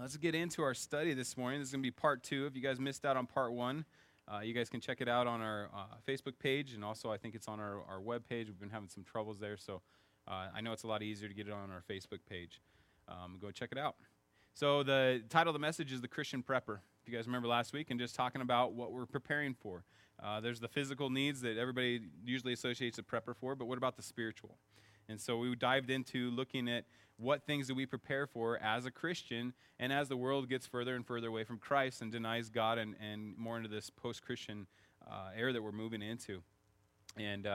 Let's get into our study this morning. This is going to be part two. If you guys missed out on part one, you guys can check it out on our Facebook page, and also I think it's on our web page. We've been having some troubles there, so I know it's a lot easier to get it on our Facebook page. Go check it out. So the title of the message is The Christian Prepper. If you guys remember last week, and just talking about what we're preparing for. There's the physical needs that everybody usually associates a prepper for, but what about the spiritual? And so we dived into looking at what things do we prepare for as a Christian, and as the world gets further and further away from Christ and denies God and more into this post-Christian era that we're moving into. And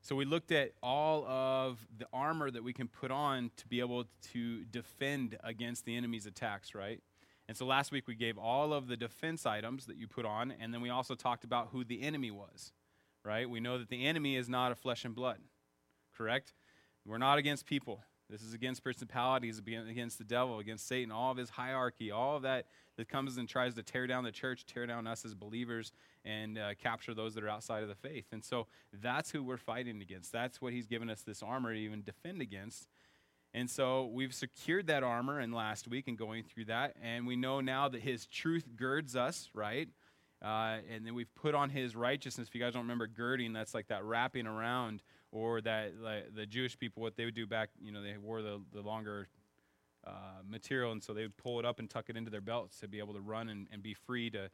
so we looked at all of the armor that we can put on to be able to defend against the enemy's attacks, right? And so last week we gave all of the defense items that you put on, and then we also talked about who the enemy was, right? We know that the enemy is not of flesh and blood, correct? We're not against people. This is against principalities, against the devil, against Satan, all of his hierarchy, all of that comes and tries to tear down the church, tear down us as believers, and capture those that are outside of the faith. And so that's who we're fighting against. That's what he's given us this armor to even defend against. And so we've secured that armor in last week and going through that. And we know now that his truth girds us, right? And then we've put on his righteousness. If you guys don't remember girding, that's like that wrapping around, or that like the Jewish people, what they would do back, you know, they wore the longer material. And so they would pull it up and tuck it into their belts to be able to run and be free to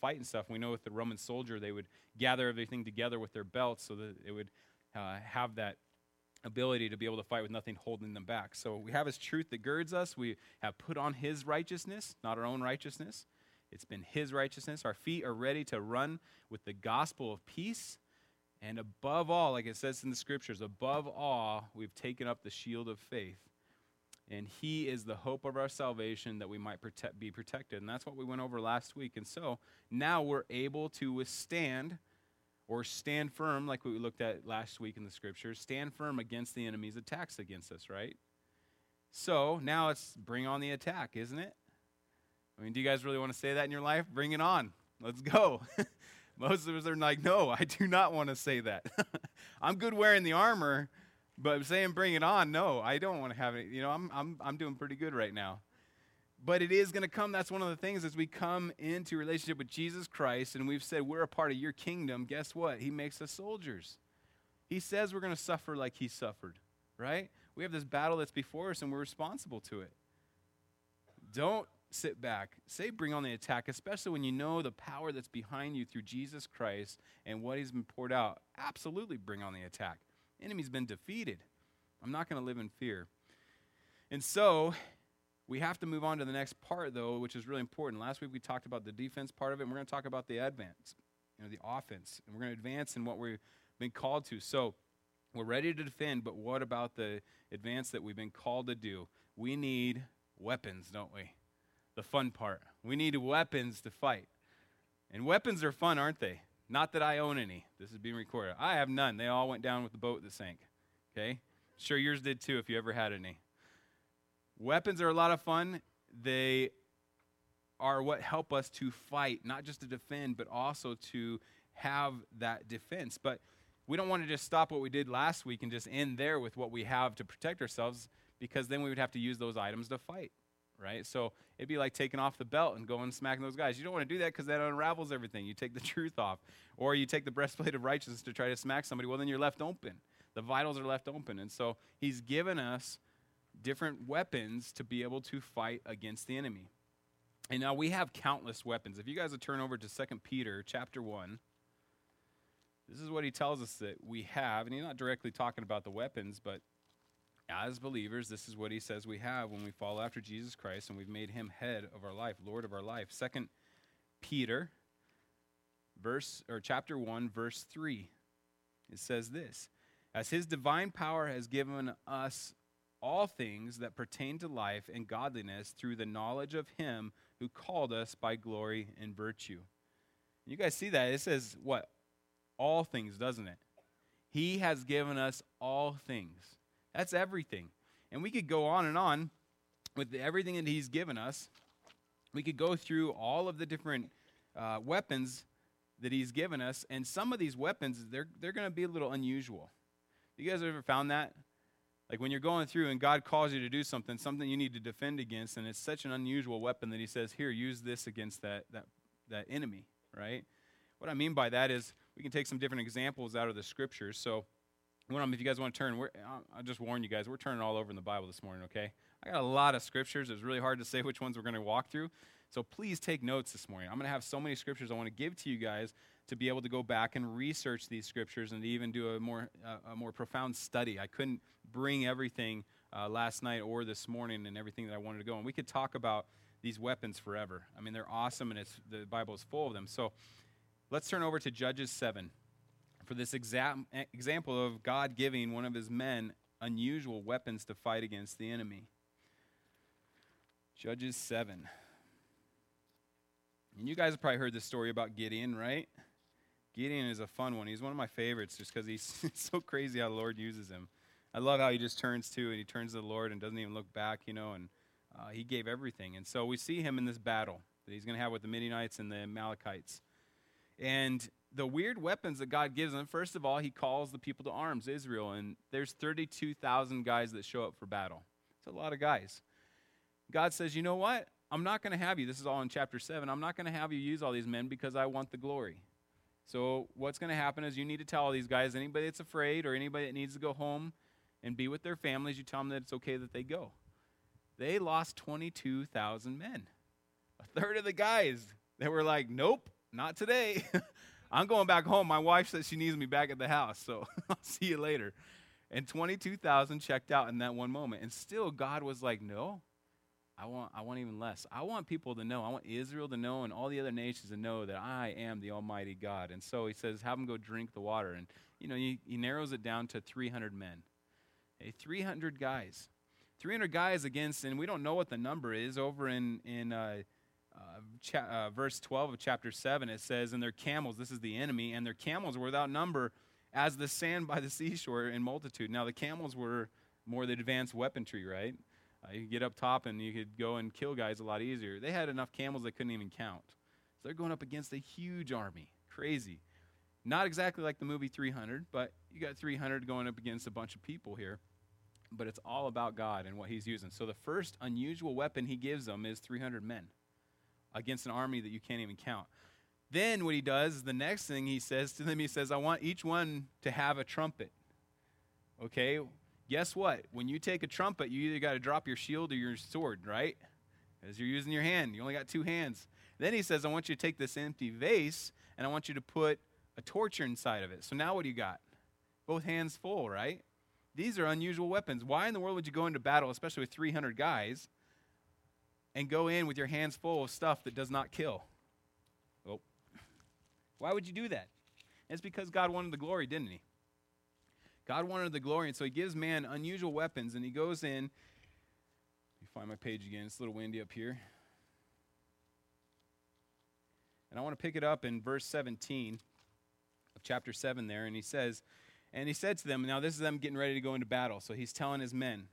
fight and stuff. We know with the Roman soldier, they would gather everything together with their belts so that it would have that ability to be able to fight with nothing holding them back. So we have his truth that girds us. We have put on his righteousness, not our own righteousness. It's been his righteousness. Our feet are ready to run with the gospel of peace. And above all, like it says in the scriptures, above all, we've taken up the shield of faith. And he is the hope of our salvation, that we might be protected. And that's what we went over last week. And so now we're able to withstand or stand firm, like we looked at last week in the scriptures, stand firm against the enemy's attacks against us, right? So now it's bring on the attack, isn't it? I mean, do you guys really want to say that in your life? Bring it on. Let's go. Most of us are like, no, I do not want to say that. I'm good wearing the armor, but saying bring it on, no, I don't want to have it. You know, I'm doing pretty good right now. But it is going to come. That's one of the things as we come into relationship with Jesus Christ, and we've said we're a part of your kingdom. Guess what? He makes us soldiers. He says we're going to suffer like he suffered, right? We have this battle that's before us, and we're responsible to it. Don't sit back. Say bring on the attack, especially when you know the power that's behind you through Jesus Christ and what he's been poured out. Absolutely bring on the attack. Enemy's been defeated. I'm not going to live in fear. And so we have to move on to the next part, though, which is really important. Last week we talked about the defense part of it, and we're going to talk about the advance, you know, the offense. And we're going to advance in what we've been called to. So we're ready to defend, but what about the advance that we've been called to do? We need weapons, don't we? The fun part. We need weapons to fight. And weapons are fun, aren't they? Not that I own any. This is being recorded. I have none. They all went down with the boat that sank. Okay? Sure, yours did too if you ever had any. Weapons are a lot of fun. They are what help us to fight, not just to defend, but also to have that defense. But we don't want to just stop what we did last week and just end there with what we have to protect ourselves, because then we would have to use those items to fight, right? So it'd be like taking off the belt and going and smacking those guys. You don't want to do that because that unravels everything. You take the truth off, or you take the breastplate of righteousness to try to smack somebody. Well, then you're left open. The vitals are left open. And so he's given us different weapons to be able to fight against the enemy. And now we have countless weapons. If you guys would turn over to 2 Peter chapter 1, this is what he tells us that we have. And he's not directly talking about the weapons, but as believers, this is what he says we have when we follow after Jesus Christ and we've made him head of our life, Lord of our life. 2 Peter chapter 1, verse 3. It says this: as his divine power has given us all things that pertain to life and godliness through the knowledge of him who called us by glory and virtue. You guys see that? It says what? All things, doesn't it? He has given us all things. That's everything. And we could go on and on with everything that he's given us. We could go through all of the different weapons that he's given us. And some of these weapons, they're going to be a little unusual. You guys have ever found that? Like when you're going through and God calls you to do something you need to defend against, and it's such an unusual weapon that he says, here, use this against that enemy, right? What I mean by that is we can take some different examples out of the scriptures. So if you guys want to turn, I'll just warn you guys, we're turning all over in the Bible this morning, okay? I got a lot of scriptures. It's really hard to say which ones we're going to walk through. So please take notes this morning. I'm going to have so many scriptures I want to give to you guys to be able to go back and research these scriptures and to even do a more profound study. I couldn't bring everything last night or this morning and everything that I wanted to go. And we could talk about these weapons forever. I mean, they're awesome, and the Bible is full of them. So let's turn over to Judges 7 for this example of God giving one of his men unusual weapons to fight against the enemy. Judges 7. And you guys have probably heard this story about Gideon, right? Gideon is a fun one. He's one of my favorites just because he's so crazy how the Lord uses him. I love how he just turns to the Lord and doesn't even look back, and he gave everything. And so we see him in this battle that he's going to have with the Midianites and the Amalekites. And the weird weapons that God gives him, first of all, he calls the people to arms, Israel, and there's 32,000 guys that show up for battle. It's a lot of guys. God says, you know what? I'm not going to have you, this is all in chapter 7, I'm not going to have you use all these men because I want the glory. So what's going to happen is you need to tell all these guys, anybody that's afraid or anybody that needs to go home and be with their families, you tell them that it's okay that they go. They lost 22,000 men. A third of the guys that were like, nope, not today. I'm going back home. My wife says she needs me back at the house, so I'll see you later. And 22,000 checked out in that one moment. And still God was like, no. I want even less. I want people to know. I want Israel to know and all the other nations to know that I am the Almighty God. And so he says, have them go drink the water. And, he narrows it down to 300 men. Okay, 300 guys. 300 guys against, and we don't know what the number is. Over in verse 12 of chapter 7, it says, and their camels, this is the enemy, and their camels were without number as the sand by the seashore in multitude. Now, the camels were more the advanced weaponry, right? You could get up top and you could go and kill guys a lot easier. They had enough camels they couldn't even count. So they're going up against a huge army. Crazy. Not exactly like the movie 300, but you got 300 going up against a bunch of people here. But it's all about God and what he's using. So the first unusual weapon he gives them is 300 men against an army that you can't even count. Then what he does, the next thing he says to them, he says, I want each one to have a trumpet. Okay? Guess what? When you take a trumpet, you either got to drop your shield or your sword, right? As you're using your hand. You only got two hands. Then he says, I want you to take this empty vase, and I want you to put a torch inside of it. So now what do you got? Both hands full, right? These are unusual weapons. Why in the world would you go into battle, especially with 300 guys, and go in with your hands full of stuff that does not kill? Oh. Why would you do that? It's because God wanted the glory, didn't he? God wanted the glory, and so he gives man unusual weapons, and he goes in. Let me find my page again. It's a little windy up here. And I want to pick it up in verse 17 of chapter 7 there, and he says, and he said to them, now this is them getting ready to go into battle, so he's telling his men.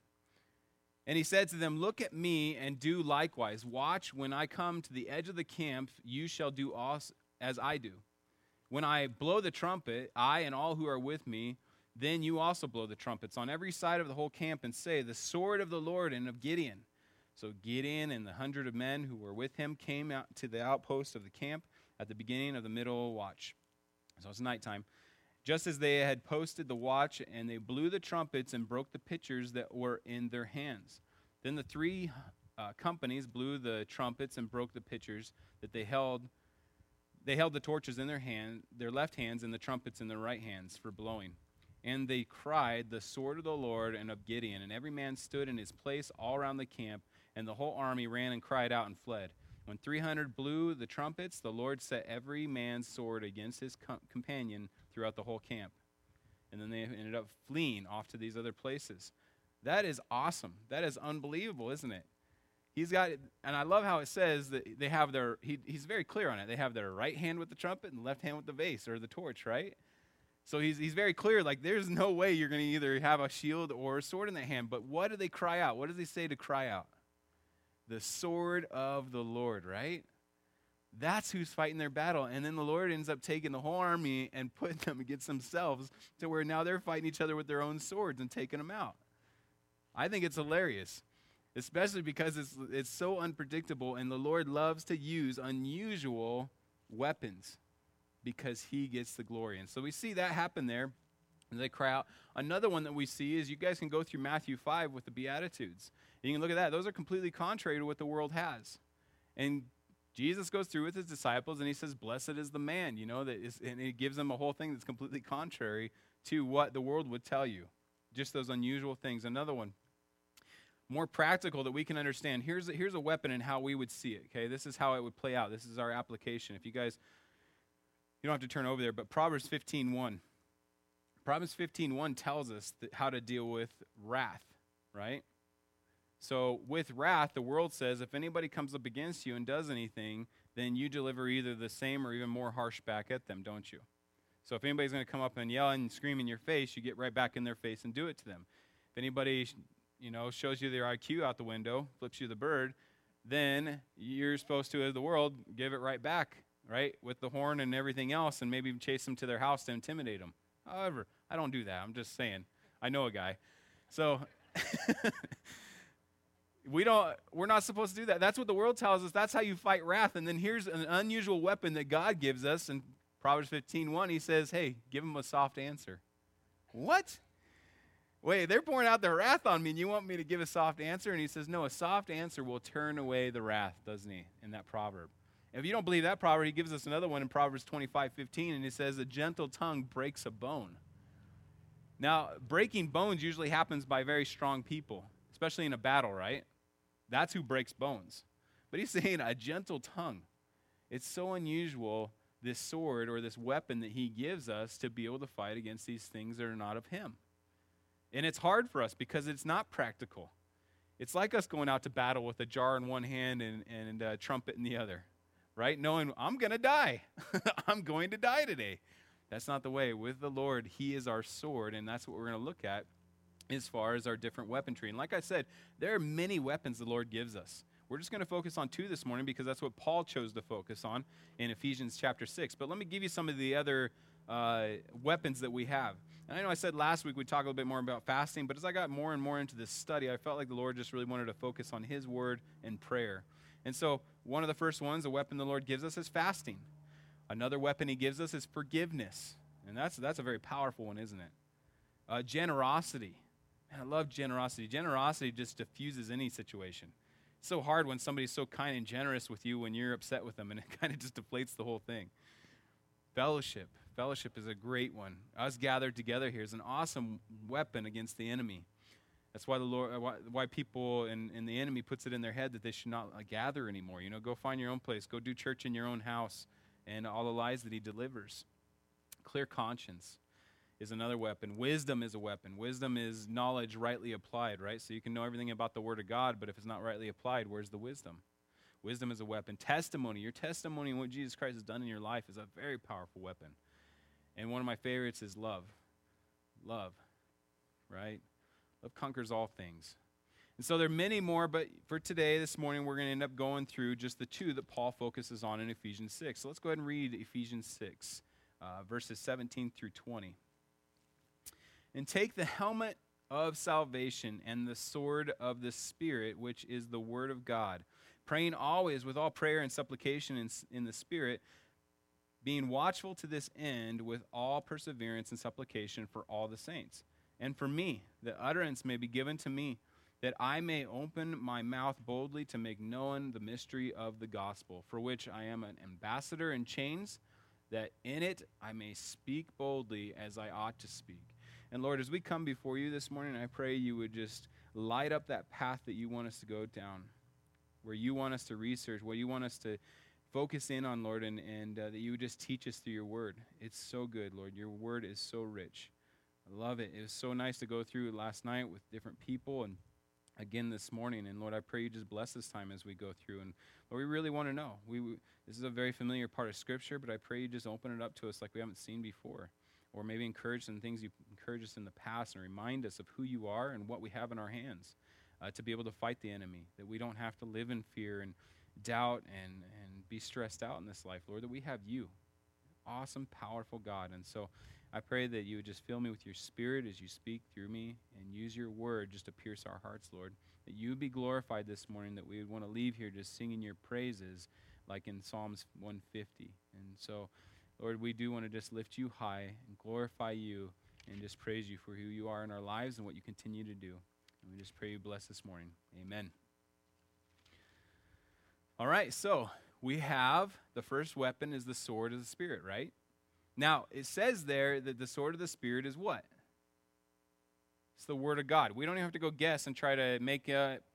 And he said to them, look at me and do likewise. Watch, when I come to the edge of the camp, you shall do as I do. When I blow the trumpet, I and all who are with me, then you also blow the trumpets on every side of the whole camp and say, the sword of the Lord and of Gideon. So Gideon and the 100 of men who were with him came out to the outpost of the camp at the beginning of the middle watch. So it's nighttime. Just as they had posted the watch, and they blew the trumpets and broke the pitchers that were in their hands. Then the three companies blew the trumpets and broke the pitchers that they held. They held the torches in their left hands, and the trumpets in their right hands for blowing. And they cried, the sword of the Lord and of Gideon. And every man stood in his place all around the camp, and the whole army ran and cried out and fled. When 300 blew the trumpets, the Lord set every man's sword against his companion throughout the whole camp. And then they ended up fleeing off to these other places. That is awesome. That is unbelievable, isn't it? He's got, and I love how it says that they have he's very clear on it. They have their right hand with the trumpet and left hand with the vase or the torch, right? So he's very clear, like there's no way you're going to either have a shield or a sword in that hand. But what do they cry out? What does he say to cry out? The sword of the Lord, right? That's who's fighting their battle. And then the Lord ends up taking the whole army and putting them against themselves to where now they're fighting each other with their own swords and taking them out. I think it's hilarious, especially because it's so unpredictable, and the Lord loves to use unusual weapons because he gets the glory. And so we see that happen there. They cry out. Another one that we see is, you guys can go through Matthew 5 with the Beatitudes. You can look at that. Those are completely contrary to what the world has. And Jesus goes through with his disciples and he says, blessed is the man, you know, that is, and he gives them a whole thing that's completely contrary to what the world would tell you. Just those unusual things. Another one, more practical that we can understand. Here's a weapon and how we would see it, okay? This is how it would play out. This is our application. If you guys, you don't have to turn over there, but Proverbs 15:1. Proverbs 15:1 tells us how to deal with wrath, right? So with wrath, the world says, if anybody comes up against you and does anything, then you deliver either the same or even more harsh back at them, don't you? So if anybody's going to come up and yell and scream in your face, you get right back in their face and do it to them. If anybody, you know, shows you their IQ out the window, flips you the bird, then you're supposed to, as the world, give it right back, right, with the horn and everything else, and maybe chase them to their house to intimidate them. However, I don't do that. I'm just saying. I know a guy. So we're not supposed to do that. That's what the world tells us. That's how you fight wrath. And then here's an unusual weapon that God gives us. In Proverbs 15:1, he says, hey, give them a soft answer. What? Wait, they're pouring out their wrath on me, and you want me to give a soft answer? And he says, no, a soft answer will turn away the wrath, doesn't he, in that proverb? If you don't believe that proverb, he gives us another one in Proverbs 25:15, and he says, a gentle tongue breaks a bone. Now, breaking bones usually happens by very strong people, especially in a battle, right? That's who breaks bones. But he's saying a gentle tongue. It's so unusual, this sword or this weapon that he gives us to be able to fight against these things that are not of him. And it's hard for us because it's not practical. It's like us going out to battle with a jar in one hand and a trumpet in the other. Right? Knowing I'm going to die. I'm going to die today. That's not the way. With the Lord, he is our sword, and that's what we're going to look at as far as our different weaponry. And like I said, there are many weapons the Lord gives us. We're just going to focus on two this morning because that's what Paul chose to focus on in Ephesians chapter 6. But let me give you some of the other weapons that we have. And I know I said last week we'd talk a little bit more about fasting, but as I got more and more into this study, I felt like the Lord just really wanted to focus on his word and prayer. And so one of the first ones, a weapon the Lord gives us, is fasting. Another weapon he gives us is forgiveness. And that's a very powerful one, isn't it? Generosity. Man, I love generosity. Generosity just diffuses any situation. It's so hard when somebody's so kind and generous with you when you're upset with them, and it kind of just deflates the whole thing. Fellowship. Fellowship is a great one. Us gathered together here is an awesome weapon against the enemy. That's why the Lord, why people and the enemy puts it in their head that they should not gather anymore. You know, go find your own place. Go do church in your own house, and all the lies that he delivers. Clear conscience is another weapon. Wisdom is a weapon. Wisdom is knowledge rightly applied, right? So you can know everything about the Word of God, but if it's not rightly applied, where's the wisdom? Wisdom is a weapon. Testimony. Your testimony and what Jesus Christ has done in your life is a very powerful weapon. And one of my favorites is love. Love, right? Love conquers all things. And so there are many more, but for today, this morning, we're going to end up going through just the two that Paul focuses on in Ephesians 6. So let's go ahead and read Ephesians 6, verses 17 through 20. And take the helmet of salvation and the sword of the Spirit, which is the word of God, praying always with all prayer and supplication in the Spirit, being watchful to this end with all perseverance and supplication for all the saints. And for me, that utterance may be given to me, that I may open my mouth boldly to make known the mystery of the gospel, for which I am an ambassador in chains, that in it I may speak boldly as I ought to speak. And Lord, as we come before you this morning, I pray you would just light up that path that you want us to go down, where you want us to research, where you want us to focus in on, Lord, and that you would just teach us through your word. It's so good, Lord. Your word is so rich. I love it. It was so nice to go through last night with different people and again this morning. And Lord, I pray you just bless this time as we go through. And Lord, we really want to know. This is a very familiar part of Scripture, but I pray you just open it up to us like we haven't seen before. Or maybe encourage some things you encouraged us in the past and remind us of who you are and what we have in our hands to be able to fight the enemy. That we don't have to live in fear and doubt and be stressed out in this life, Lord, that we have you. Awesome, powerful God. And so I pray that you would just fill me with your Spirit as you speak through me and use your word just to pierce our hearts, Lord. That you would be glorified this morning, that we would want to leave here just singing your praises like in Psalms 150. And so, Lord, we do want to just lift you high and glorify you and just praise you for who you are in our lives and what you continue to do. And we just pray you bless this morning. Amen. All right, so we have the first weapon is the sword of the Spirit, right? Now, it says there that the sword of the Spirit is what? It's the Word of God. We don't even have to go guess and try to make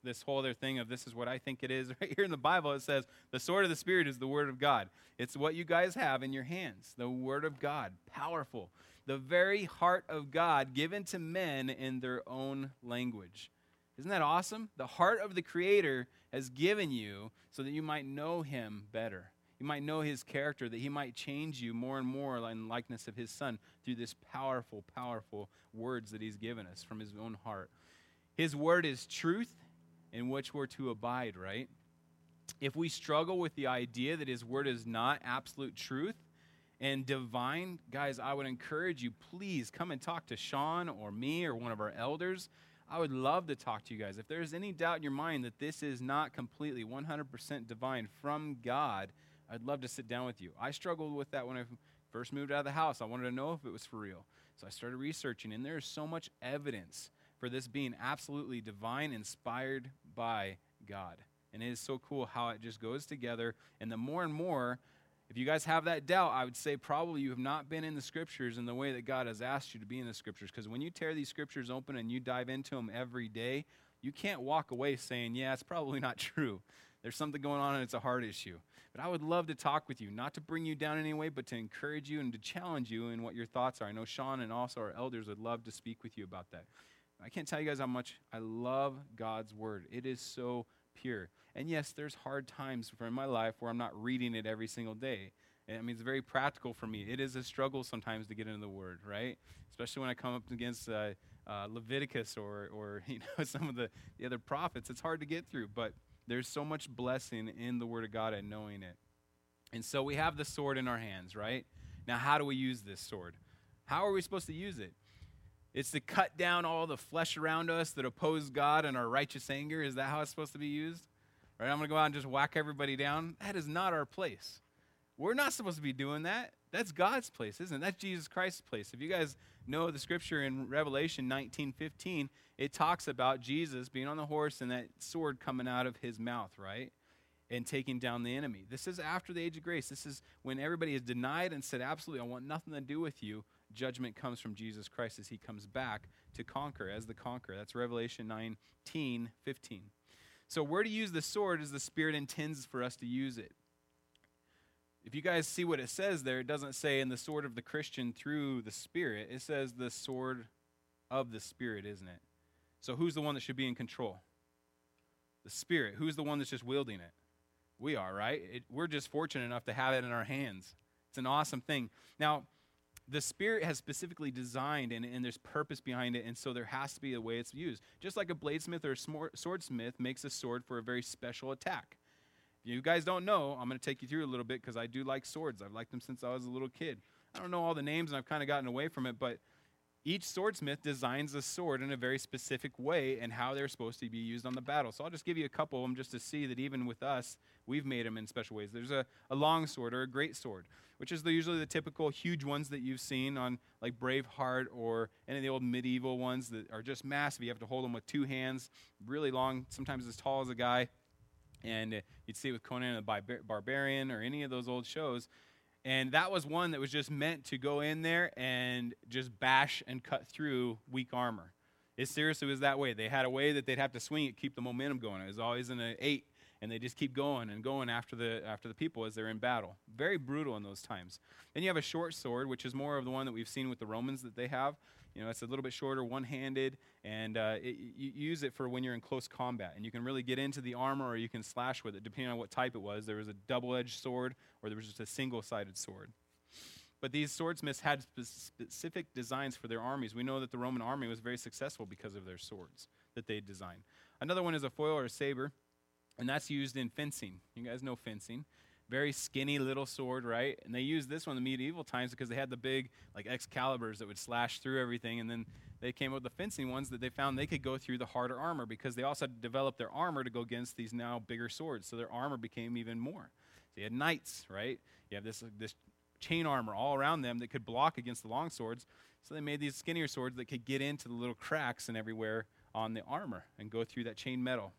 this whole other thing of this is what I think it is. Right here in the Bible, it says the sword of the Spirit is the Word of God. It's what you guys have in your hands, the Word of God, powerful, the very heart of God given to men in their own language. Isn't that awesome? The heart of the Creator has given you so that you might know Him better. You might know His character, that He might change you more and more in likeness of His Son through this powerful, powerful words that He's given us from His own heart. His word is truth in which we're to abide, right? If we struggle with the idea that His word is not absolute truth and divine, guys, I would encourage you, please come and talk to Sean or me or one of our elders. I would love to talk to you guys. If there's any doubt in your mind that this is not completely 100% divine from God, I'd love to sit down with you. I struggled with that when I first moved out of the house. I wanted to know if it was for real. So I started researching, and there is so much evidence for this being absolutely divine, inspired by God. And it is so cool how it just goes together. And the more and more, if you guys have that doubt, I would say probably you have not been in the Scriptures in the way that God has asked you to be in the Scriptures. Because when you tear these Scriptures open and you dive into them every day, you can't walk away saying, yeah, it's probably not true. There's something going on, and it's a hard issue. But I would love to talk with you, not to bring you down in any way, but to encourage you and to challenge you in what your thoughts are. I know Sean and also our elders would love to speak with you about that. I can't tell you guys how much I love God's Word. It is so pure. And yes, there's hard times in my life where I'm not reading it every single day. I mean, it's very practical for me. It is a struggle sometimes to get into the Word, right? Especially when I come up against Leviticus or you know, some of the other prophets. It's hard to get through, but there's so much blessing in the Word of God and knowing it. And so we have the sword in our hands, right? Now, how do we use this sword? How are we supposed to use it? It's to cut down all the flesh around us that oppose God and our righteous anger. Is that how it's supposed to be used? Right? I'm going to go out and just whack everybody down. That is not our place. We're not supposed to be doing that. That's God's place, isn't it? That's Jesus Christ's place. If you guys know the Scripture in Revelation 19:15, it talks about Jesus being on the horse and that sword coming out of his mouth, right? And taking down the enemy. This is after the age of grace. This is when everybody is denied and said, absolutely, I want nothing to do with you. Judgment comes from Jesus Christ as he comes back to conquer, as the conqueror. That's Revelation 19:15. So where to use the sword is the Spirit intends for us to use it. If you guys see what it says there, it doesn't say in the sword of the Christian through the Spirit. It says the sword of the Spirit, isn't it? So who's the one that should be in control? The Spirit. Who's the one that's just wielding it? We are, right? We're just fortunate enough to have it in our hands. It's an awesome thing. Now, the Spirit has specifically designed, and there's purpose behind it, and so there has to be a way it's used. Just like a bladesmith or a swordsmith makes a sword for a very special attack. You guys don't know, I'm going to take you through a little bit because I do like swords. I've liked them since I was a little kid. I don't know all the names, and I've kind of gotten away from it, but each swordsmith designs a sword in a very specific way and how they're supposed to be used on the battle. So I'll just give you a couple of them just to see that even with us, we've made them in special ways. There's a long sword or a great sword, which is usually the typical huge ones that you've seen on like Braveheart or any of the old medieval ones that are just massive. You have to hold them with two hands, really long, sometimes as tall as a guy. And you'd see it with Conan the Barbarian or any of those old shows. And that was one that was just meant to go in there and just bash and cut through weak armor. It seriously was that way. They had a way that they'd have to swing it, keep the momentum going. It was always in an 8, and they just keep going and going after the people as they're in battle. Very brutal in those times. Then you have a short sword, which is more of the one that we've seen with the Romans that they have. You know, it's a little bit shorter, one-handed, and you use it for when you're in close combat. And you can really get into the armor or you can slash with it, depending on what type it was. There was a double-edged sword or there was just a single-sided sword. But these swordsmiths had specific designs for their armies. We know that the Roman army was very successful because of their swords that they designed. Another one is a foil or a saber, and that's used in fencing. You guys know fencing. very skinny little sword, right? And they used this one in the medieval times because they had the big, like, Excaliburs that would slash through everything. And then they came up with the fencing ones that they found they could go through the harder armor because they also had to develop their armor to go against these now bigger swords. So their armor became even more. So you had knights, right? You have this chain armor all around them that could block against the long swords. So they made these skinnier swords that could get into the little cracks and everywhere on the armor and go through that chain metal.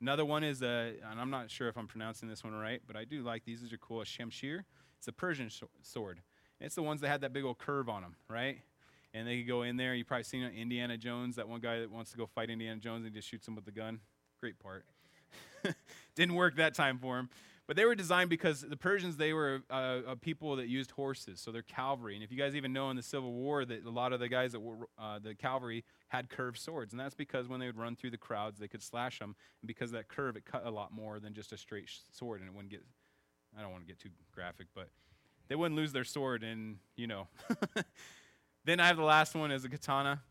Another one is, and I'm not sure if I'm pronouncing this one right, but I do like these. These are cool. A shamshir. It's a Persian sword. And it's the ones that had that big old curve on them, right? And they could go in there. You've probably seen it, Indiana Jones, that one guy that wants to go fight Indiana Jones and just shoots him with the gun. Great part. Didn't work that time for him. But they were designed because the Persians, they were a people that used horses, so they're cavalry. And if you guys even know in the Civil War that a lot of the guys that were the cavalry had curved swords, and that's because when they would run through the crowds, they could slash them. And because of that curve, it cut a lot more than just a straight sword, and it wouldn't get, I don't want to get too graphic, but they wouldn't lose their sword, and you know. Then I have the last one as a katana.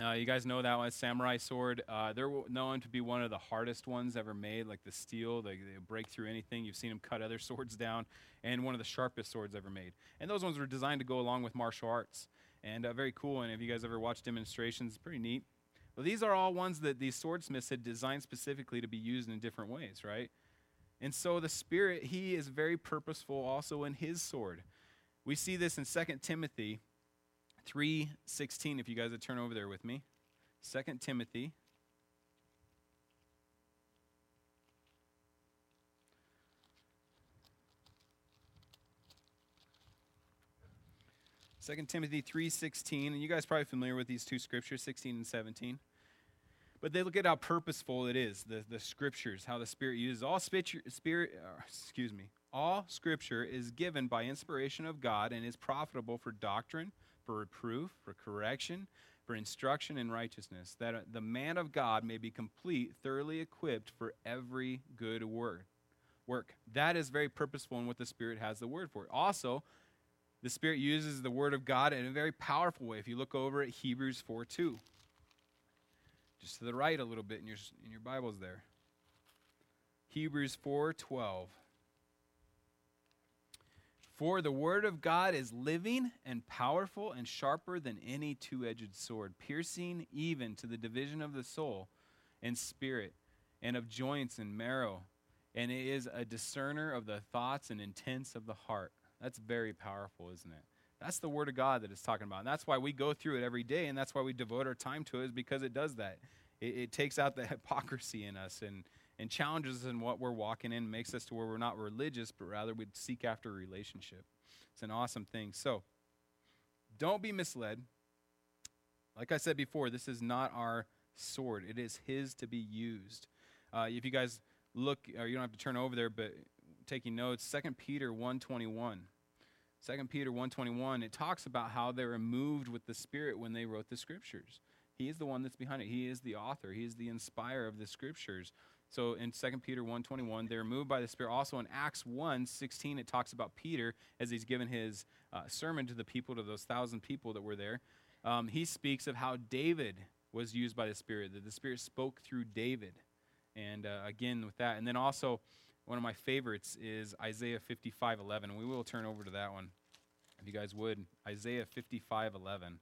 You guys know that one, a samurai sword. They're known to be one of the hardest ones ever made, like the steel. They break through anything. You've seen them cut other swords down, and one of the sharpest swords ever made. And those ones were designed to go along with martial arts, and very cool. And if you guys ever watch demonstrations, pretty neat. Well, these are all ones that these swordsmiths had designed specifically to be used in different ways, right? And so the Spirit, he is very purposeful also in his sword. We see this in 2 Timothy 3:16, if you guys would turn over there with me. 2 Timothy. Second Timothy 3:16, and you guys are probably familiar with these two scriptures, 16 and 17. But they look at how purposeful it is, the scriptures, how the Spirit uses all all scripture is given by inspiration of God and is profitable for doctrine, for reproof, for correction, for instruction in righteousness, that the man of God may be complete, thoroughly equipped for every good work. That is very purposeful in what the Spirit has the word for. Also, the Spirit uses the word of God in a very powerful way. If you look over at Hebrews 4:2, just to the right a little bit in your Bibles there. Hebrews 4:12. For the word of God is living and powerful and sharper than any two-edged sword, piercing even to the division of the soul and spirit and of joints and marrow. And it is a discerner of the thoughts and intents of the heart. That's very powerful, isn't it? That's the word of God that it's talking about. And that's why we go through it every day, and that's why we devote our time to it, is because it does that. It takes out the hypocrisy in us and challenges in what we're walking in, makes us to where we're not religious, but rather we'd seek after a relationship. It's an awesome thing. So don't be misled. Like I said before, this is not our sword. It is his to be used. If you guys look, or you don't have to turn over there, but taking notes, 2 Peter 1:21. 2 Peter 1:21, it talks about how they were moved with the Spirit when they wrote the Scriptures. He is the one that's behind it. He is the author. He is the inspirer of the Scriptures. So in 2 Peter 1:21, they're moved by the Spirit. Also in Acts 1:16, it talks about Peter as he's given his sermon to the people, to those 1,000 people that were there. He speaks of how David was used by the Spirit, that the Spirit spoke through David. And again, with that. And then also, one of my favorites is Isaiah 55:11. We will turn over to that one, if you guys would. Isaiah 55:11.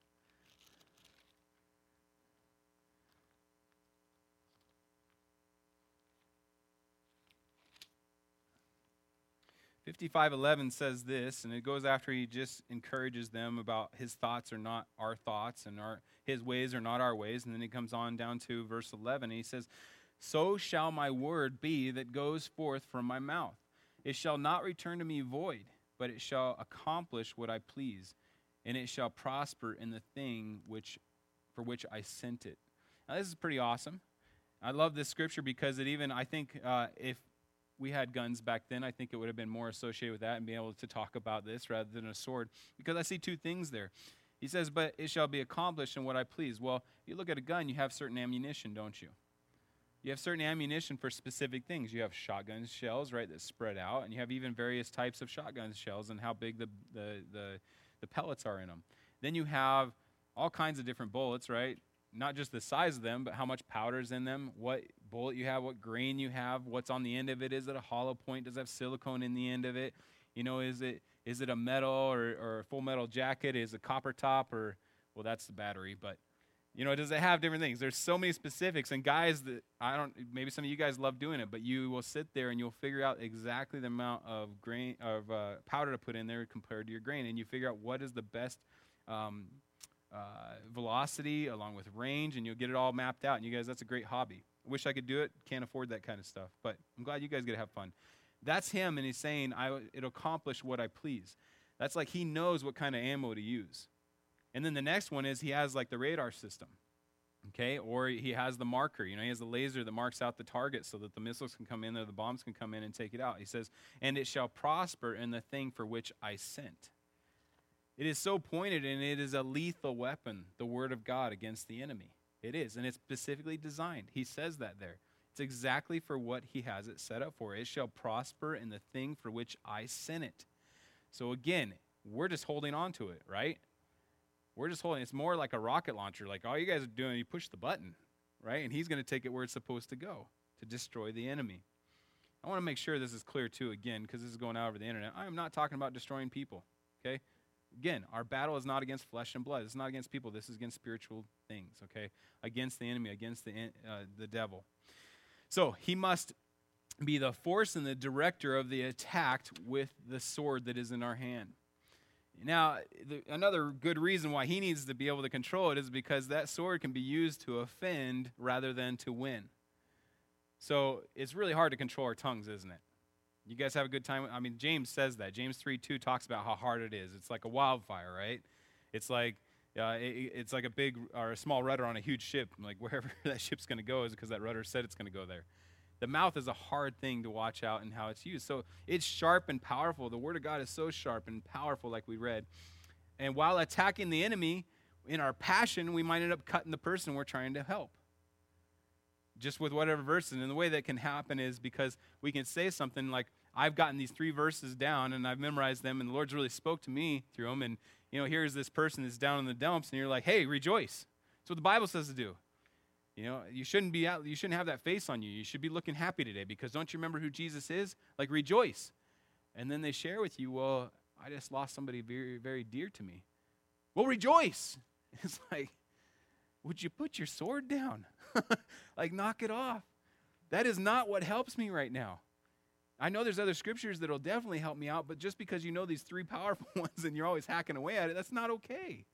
says this, and it goes after he just encourages them about his thoughts are not our thoughts and his ways are not our ways. And then he comes on down to verse 11. And he says, "So shall my word be that goes forth from my mouth. It shall not return to me void, but it shall accomplish what I please, and it shall prosper in the thing for which I sent it." Now, this is pretty awesome. I love this scripture because it even, I think, if we had guns back then, I think it would have been more associated with that and being able to talk about this rather than a sword, because I see two things there. He says, but it shall be accomplished in what I please. Well, you look at a gun, you have certain ammunition, don't you? You have certain ammunition for specific things. You have shotgun shells, right, that spread out, and you have even various types of shotgun shells and how big the pellets are in them. Then you have all kinds of different bullets, right? Not just the size of them, but how much powder's in them, what bullet you have, what grain you have, what's on the end of it. Is it a hollow point? Does it have silicone in the end of it? You know, is it a metal or a full metal jacket? Is it copper top or, well, that's the battery. But, you know, does it have different things? There's so many specifics. And guys, maybe some of you guys love doing it, but you will sit there and you'll figure out exactly the amount of grain of powder to put in there compared to your grain. And you figure out what is the best velocity along with range, and you'll get it all mapped out. And you guys, that's a great hobby. I wish I could do it. Can't afford that kind of stuff. But I'm glad you guys get to have fun. That's him, and he's saying, it'll accomplish what I please. That's like he knows what kind of ammo to use. And then the next one is he has like the radar system, okay? Or he has the marker. You know, he has the laser that marks out the target so that the missiles can come in there, the bombs can come in and take it out. He says, and it shall prosper in the thing for which I sent. It is so pointed, and it is a lethal weapon, the word of God against the enemy. It is, and it's specifically designed. He says that there. It's exactly for what he has it set up for. It shall prosper in the thing for which I sent it. So again, we're just holding on to it, right? We're just holding. It's more like a rocket launcher. Like all you guys are doing, you push the button, right? And he's going to take it where it's supposed to go, to destroy the enemy. I want to make sure this is clear too, again, because this is going out over the internet. I am not talking about destroying people, okay? Again, our battle is not against flesh and blood. It's not against people. This is against spiritual things, okay? Against the enemy, against the devil. So he must be the force and the director of the attack with the sword that is in our hand. Now, another good reason why he needs to be able to control it is because that sword can be used to offend rather than to win. So it's really hard to control our tongues, isn't it? You guys have a good time? I mean, James says that. James 3:2 talks about how hard it is. It's like a wildfire, right? It's like it's like a big or a small rudder on a huge ship. Like wherever that ship's going to go is because that rudder said it's going to go there. The mouth is a hard thing to watch out in how it's used. So it's sharp and powerful. The word of God is so sharp and powerful, like we read. And while attacking the enemy, in our passion, we might end up cutting the person we're trying to help. Just with whatever verse. And the way that can happen is because we can say something like, I've gotten these 3 verses down and I've memorized them and the Lord's really spoke to me through them. And, you know, here's this person that's down in the dumps and you're like, hey, rejoice. That's what the Bible says to do. You know, you shouldn't have that face on you. You should be looking happy today because don't you remember who Jesus is? Like, rejoice. And then they share with you, well, I just lost somebody very, very dear to me. Well, rejoice. It's like, would you put your sword down? Like, knock it off. That is not what helps me right now. I know there's other scriptures that'll definitely help me out, but just because you know these 3 powerful ones and you're always hacking away at it, that's not okay.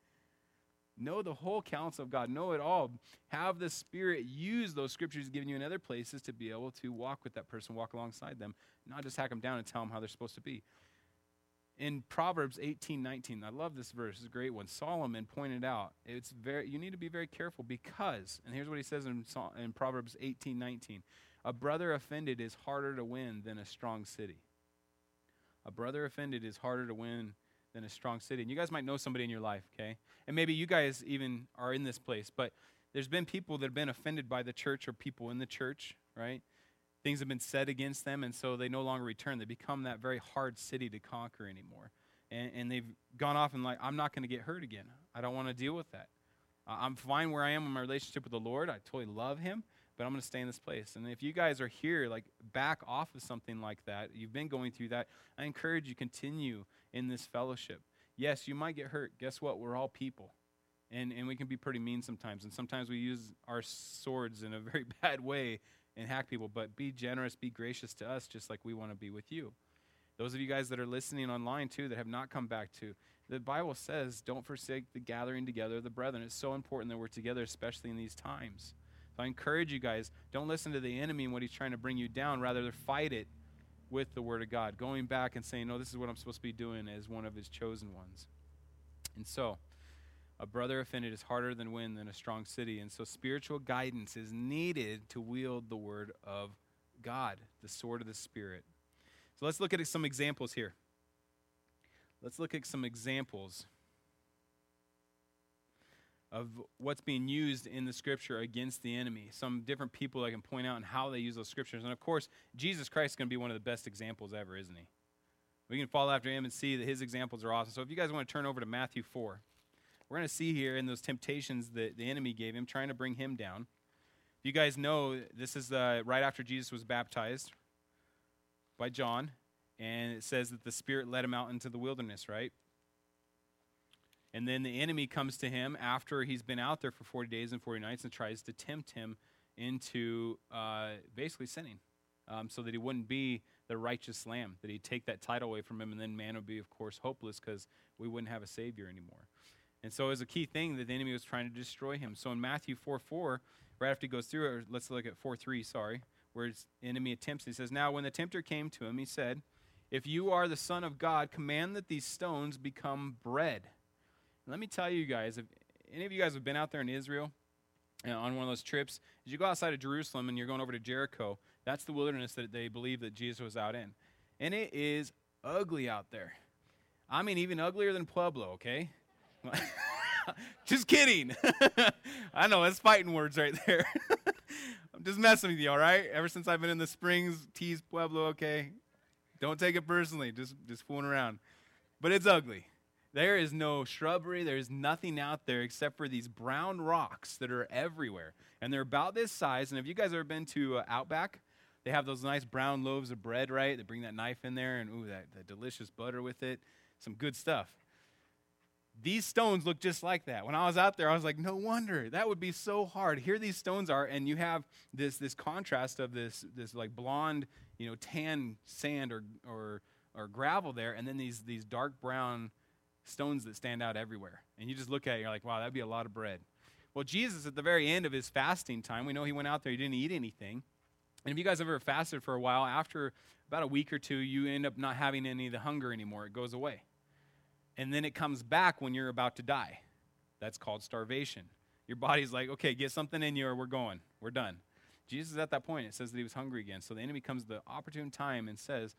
Know the whole counsel of God. Know it all. Have the Spirit use those scriptures given you in other places to be able to walk with that person, walk alongside them, not just hack them down and tell them how they're supposed to be. In Proverbs 18:19, I love this verse. It's a great one. Solomon pointed out, you need to be very careful because, and here's what he says in Proverbs 18:19. A brother offended is harder to win than a strong city. A brother offended is harder to win than a strong city. And you guys might know somebody in your life, okay? And maybe you guys even are in this place, but there's been people that have been offended by the church or people in the church, right? Things have been said against them, and so they no longer return. They become that very hard city to conquer anymore. And they've gone off and like, I'm not going to get hurt again. I don't want to deal with that. I'm fine where I am in my relationship with the Lord. I totally love him, but I'm going to stay in this place. And if you guys are here, like back off of something like that, you've been going through that, I encourage you continue in this fellowship. Yes, you might get hurt. Guess what? We're all people. And we can be pretty mean sometimes. And sometimes we use our swords in a very bad way and hack people. But be generous, be gracious to us, just like we want to be with you. Those of you guys that are listening online too that have not come back to, the Bible says don't forsake the gathering together of the brethren. It's so important that we're together, especially in these times. So I encourage you guys, don't listen to the enemy and what he's trying to bring you down. Rather, fight it with the Word of God. Going back and saying, no, this is what I'm supposed to be doing as one of his chosen ones. And so, a brother offended is harder to win than a strong city. And so spiritual guidance is needed to wield the Word of God, the sword of the Spirit. So let's look at some examples here. Let's look at some examples of what's being used in the Scripture against the enemy. Some different people I can point out and how they use those Scriptures. And, of course, Jesus Christ is going to be one of the best examples ever, isn't he? We can follow after him and see that his examples are awesome. So if you guys want to turn over to Matthew 4, we're going to see here in those temptations that the enemy gave him, trying to bring him down, You guys know this is right after Jesus was baptized by John, and it says that the Spirit led him out into the wilderness, right? And then the enemy comes to him after he's been out there for 40 days and 40 nights and tries to tempt him into basically sinning so that he wouldn't be the righteous lamb, that he'd take that title away from him, and then man would be, of course, hopeless because we wouldn't have a Savior anymore. And so it was a key thing that the enemy was trying to destroy him. So in Matthew 4:4, right after he goes through it, or let's look at 4:3, where his enemy attempts. He says, "Now when the tempter came to him, he said, 'If you are the Son of God, command that these stones become bread.'" Let me tell you guys, if any of you guys have been out there in Israel on one of those trips, as you go outside of Jerusalem and you're going over to Jericho, that's the wilderness that they believe that Jesus was out in. And it is ugly out there. I mean, even uglier than Pueblo, okay? Just kidding. I know, that's fighting words right there. I'm just messing with you, all right? Ever since I've been in the Springs, tease Pueblo, okay? Don't take it personally. Just fooling around. But it's ugly. There is no shrubbery. There is nothing out there except for these brown rocks that are everywhere. And they're about this size. And if you guys have ever been to Outback, they have those nice brown loaves of bread, right? They bring that knife in there and, ooh, that delicious butter with it. Some good stuff. These stones look just like that. When I was out there, I was like, no wonder. That would be so hard. Here these stones are, and you have this contrast of this like blonde, you know, tan sand or gravel there, and then these dark brown stones that stand out everywhere. And you just look at it, you're like, wow, that'd be a lot of bread. Well, Jesus, at the very end of his fasting time, we know he went out there, he didn't eat anything. And if you guys ever fasted for a while, after about a week or two, you end up not having any of the hunger anymore. It goes away. And then it comes back when you're about to die. That's called starvation. Your body's like, okay, get something in you or we're going. We're done. Jesus, at that point, it says that he was hungry again. So the enemy comes at the opportune time and says,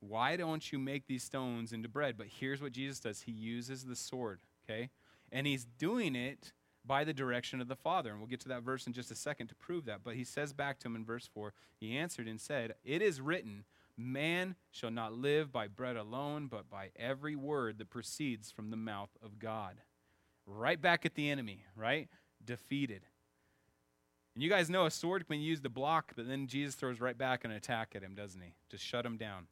why don't you make these stones into bread? But here's what Jesus does. He uses the sword, okay? And he's doing it by the direction of the Father. And we'll get to that verse in just a second to prove that. But he says back to him in verse 4, he answered and said, "It is written, man shall not live by bread alone, but by every word that proceeds from the mouth of God." Right back at the enemy, right? Defeated. And you guys know a sword can be used to block, but then Jesus throws right back an attack at him, doesn't he? To shut him down.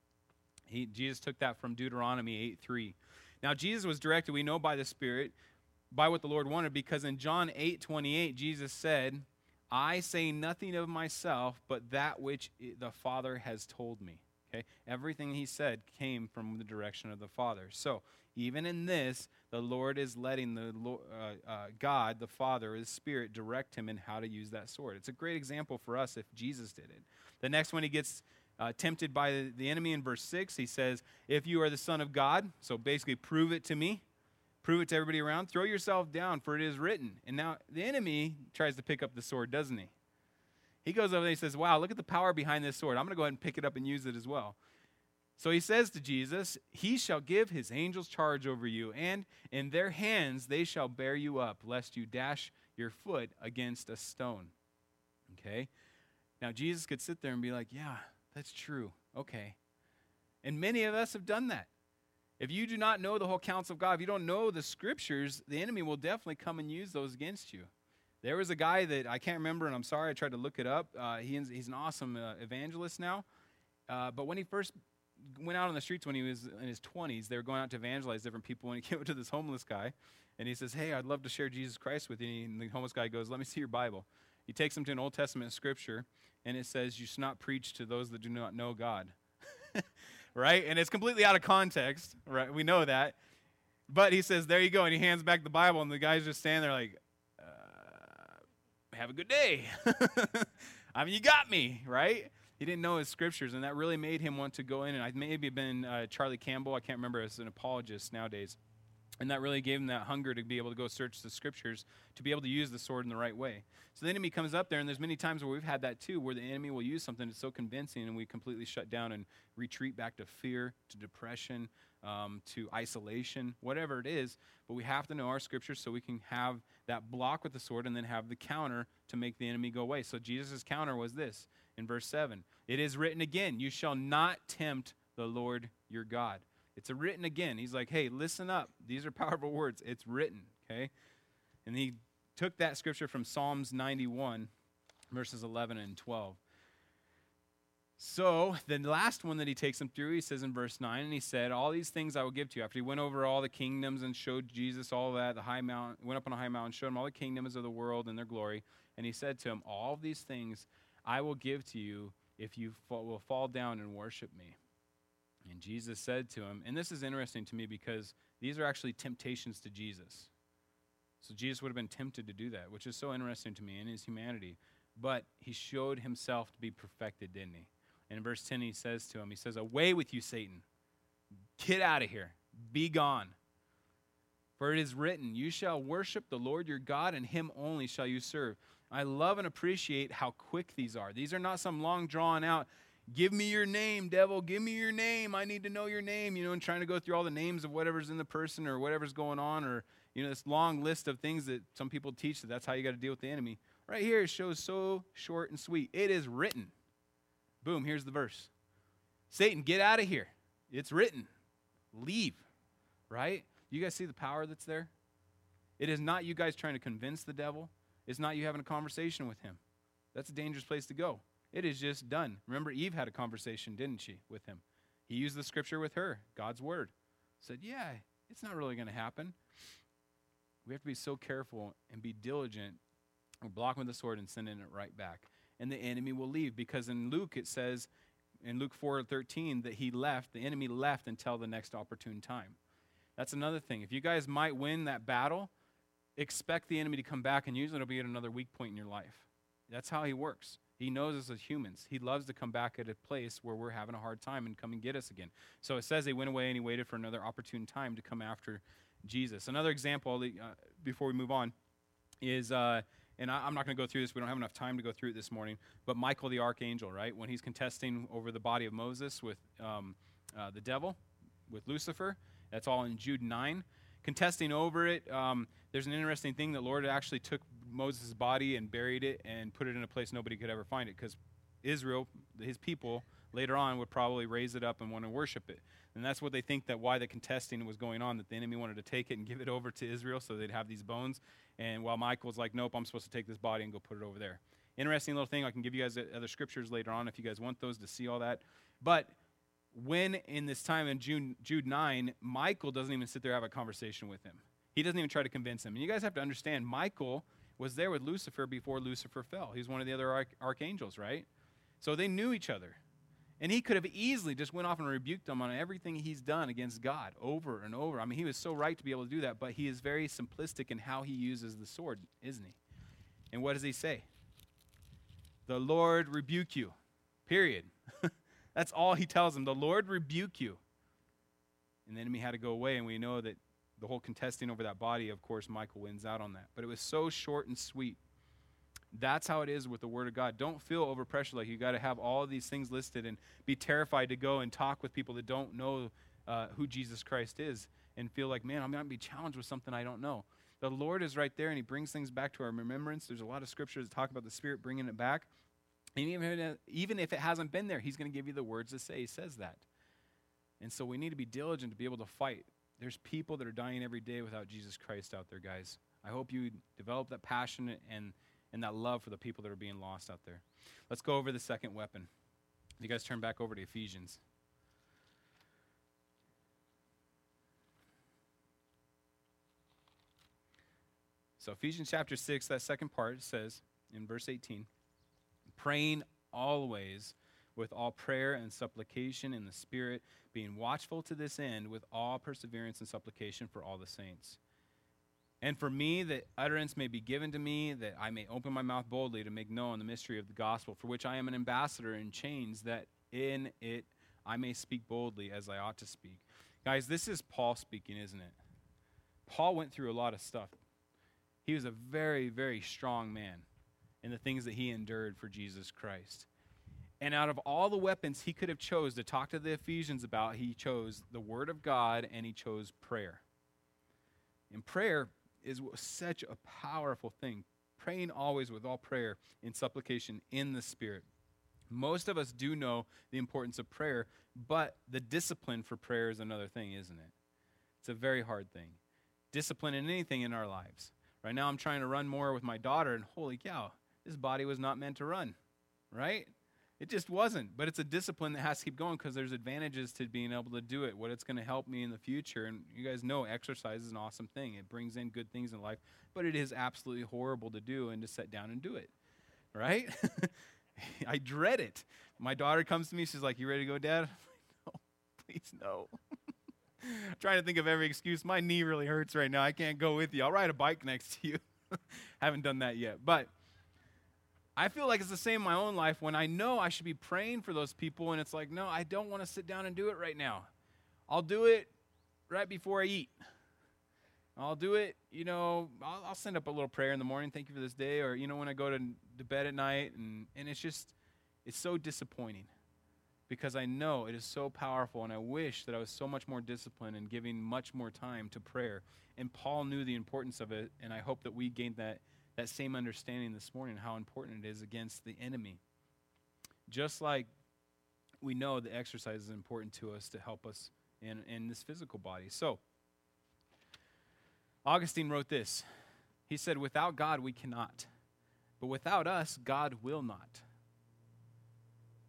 Jesus took that from Deuteronomy 8:3. Now, Jesus was directed, we know, by the Spirit, by what the Lord wanted, because in John 8:28, Jesus said, "I say nothing of myself, but that which the Father has told me." Okay? Everything he said came from the direction of the Father. So, even in this, the Lord is letting God, the Father, His Spirit, direct him in how to use that sword. It's a great example for us if Jesus did it. The next one, he gets tempted by the enemy in verse 6, he says, "If you are the Son of God," so basically prove it to me, prove it to everybody around, "throw yourself down, for it is written." And now the enemy tries to pick up the sword, doesn't he? He goes over there and he says, wow, look at the power behind this sword. I'm going to go ahead and pick it up and use it as well. So he says to Jesus, "He shall give his angels charge over you, and in their hands they shall bear you up, lest you dash your foot against a stone." Okay? Now Jesus could sit there and be like, yeah, that's true. Okay. And many of us have done that. If you do not know the whole counsel of God, if you don't know the scriptures, the enemy will definitely come and use those against you. There was a guy that I can't remember, and I'm sorry, I tried to look it up. He's an awesome evangelist now. But when he first went out on the streets when he was in his 20s, they were going out to evangelize different people, and he came up to this homeless guy, and he says, "Hey, I'd love to share Jesus Christ with you." And the homeless guy goes, "Let me see your Bible." He takes him to an Old Testament scripture, and it says, "You should not preach to those that do not know God." Right? And it's completely out of context, right? We know that. But he says, "There you go." And he hands back the Bible, and the guy's just standing there like, "Have a good day." I mean, you got me, right? He didn't know his scriptures, and that really made him want to go in. And I maybe been Charlie Campbell, I can't remember, as an apologist nowadays. And that really gave him that hunger to be able to go search the scriptures, to be able to use the sword in the right way. So the enemy comes up there, and there's many times where we've had that too, where the enemy will use something that's so convincing, and we completely shut down and retreat back to fear, to depression, to isolation, whatever it is. But we have to know our scriptures so we can have that block with the sword and then have the counter to make the enemy go away. So Jesus' counter was this in verse 7. "It is written again, you shall not tempt the Lord your God." It's written again. He's like, hey, listen up. These are powerful words. It's written, okay? And he took that scripture from Psalms 91, verses 11 and 12. So the last one that he takes them through, he says in verse 9, and he said, all these things I will give to you. After he went over all the kingdoms and showed Jesus all that, the high mountain, went up on a high mountain, showed him all the kingdoms of the world and their glory. And he said to him, all these things I will give to you if you will fall down and worship me. And Jesus said to him, and this is interesting to me because these are actually temptations to Jesus. So Jesus would have been tempted to do that, which is so interesting to me in his humanity. But he showed himself to be perfected, didn't he? And in verse 10, he says to him, he says, away with you, Satan. Get out of here. Be gone. For it is written, you shall worship the Lord your God, and him only shall you serve. I love and appreciate how quick these are. These are not some long drawn out, give me your name, devil, give me your name. I need to know your name, you know, and trying to go through all the names of whatever's in the person or whatever's going on, or, you know, this long list of things that some people teach that that's how you got to deal with the enemy. Right here, it shows so short and sweet. It is written. Boom, here's the verse. Satan, get out of here. It's written. Leave, right? You guys see the power that's there? It is not you guys trying to convince the devil. It's not you having a conversation with him. That's a dangerous place to go. It is just done. Remember, Eve had a conversation, didn't she, with him? He used the scripture with her, God's word. Said, yeah, it's not really going to happen. We have to be so careful and be diligent. We'll block him with the sword and sending it right back. And the enemy will leave, because in Luke it says, in Luke 4:13, that he left, the enemy left until the next opportune time. That's another thing. If you guys might win that battle, expect the enemy to come back, and usually it'll be at another weak point in your life. That's how he works. He knows us as humans. He loves to come back at a place where we're having a hard time and come and get us again. So it says they went away and he waited for another opportune time to come after Jesus. Another example, before we move on, is... And I'm not going to go through this. We don't have enough time to go through it this morning. But Michael the archangel, right? When he's contesting over the body of Moses with the devil, with Lucifer. That's all in Jude 9. Contesting over it, there's an interesting thing that the Lord actually took Moses' body and buried it and put it in a place nobody could ever find it, because Israel, his people, later on would probably raise it up and want to worship it. And that's what they think, that why the contesting was going on, that the enemy wanted to take it and give it over to Israel so they'd have these bones. And while Michael's like, nope, I'm supposed to take this body and go put it over there. Interesting little thing. I can give you guys other scriptures later on if you guys want those to see all that. But when in this time in Jude 9, Michael doesn't even sit there and have a conversation with him. He doesn't even try to convince him. And you guys have to understand, Michael was there with Lucifer before Lucifer fell. He's one of the other archangels, right? So they knew each other. And he could have easily just went off and rebuked him on everything he's done against God over and over. I mean, he was so right to be able to do that, but he is very simplistic in how he uses the sword, isn't he? And what does he say? The Lord rebuke you, period. That's all he tells him. The Lord rebuke you. And the enemy had to go away, and we know that the whole contesting over that body, of course, Michael wins out on that. But it was so short and sweet. That's how it is with the Word of God. Don't feel overpressured like you got to have all of these things listed and be terrified to go and talk with people that don't know who Jesus Christ is and feel like, man, I'm going to be challenged with something I don't know. The Lord is right there, and he brings things back to our remembrance. There's a lot of scriptures that talk about the Spirit bringing it back. And even if it hasn't been there, he's going to give you the words to say. He says that. And so we need to be diligent to be able to fight. There's people that are dying every day without Jesus Christ out there, guys. I hope you develop that passion and that love for the people that are being lost out there. Let's go over the second weapon. You guys turn back over to Ephesians. So Ephesians chapter 6, that second part says in verse 18, praying always with all prayer and supplication in the Spirit, being watchful to this end with all perseverance and supplication for all the saints. And for me, that utterance may be given to me, that I may open my mouth boldly to make known the mystery of the gospel, for which I am an ambassador in chains, that in it I may speak boldly as I ought to speak. Guys, this is Paul speaking, isn't it? Paul went through a lot of stuff. He was a very, very strong man in the things that he endured for Jesus Christ. And out of all the weapons he could have chose to talk to the Ephesians about, he chose the Word of God and he chose prayer. And prayer is such a powerful thing. Praying always with all prayer and supplication in the Spirit. Most of us do know the importance of prayer, but the discipline for prayer is another thing, isn't it? It's a very hard thing. Discipline in anything in our lives. Right now I'm trying to run more with my daughter, and holy cow, This body was not meant to run, right? It just wasn't. But it's a discipline that has to keep going because there's advantages to being able to do it, what it's going to help me in the future. And you guys know exercise is an awesome thing. It brings in good things in life, but it is absolutely horrible to do and to sit down and do it, right? I dread it. My daughter comes to me. She's like, "You ready to go, Dad?" I'm like, "No, please, no." I'm trying to think of every excuse. My knee really hurts right now. I can't go with you. I'll ride a bike next to you. Haven't done that yet. But I feel like it's the same in my own life when I know I should be praying for those people, and it's like, no, I don't want to sit down and do it right now. I'll do it right before I eat. I'll do it, I'll send up a little prayer in the morning, thank you for this day, or, when I go to bed at night, and it's just, it's so disappointing because I know it is so powerful, and I wish that I was so much more disciplined and giving much more time to prayer. And Paul knew the importance of it, and I hope that we gained that same understanding this morning, how important it is against the enemy. Just like we know that exercise is important to us to help us in this physical body. So, Augustine wrote this. He said, "Without God, we cannot. But without us, God will not."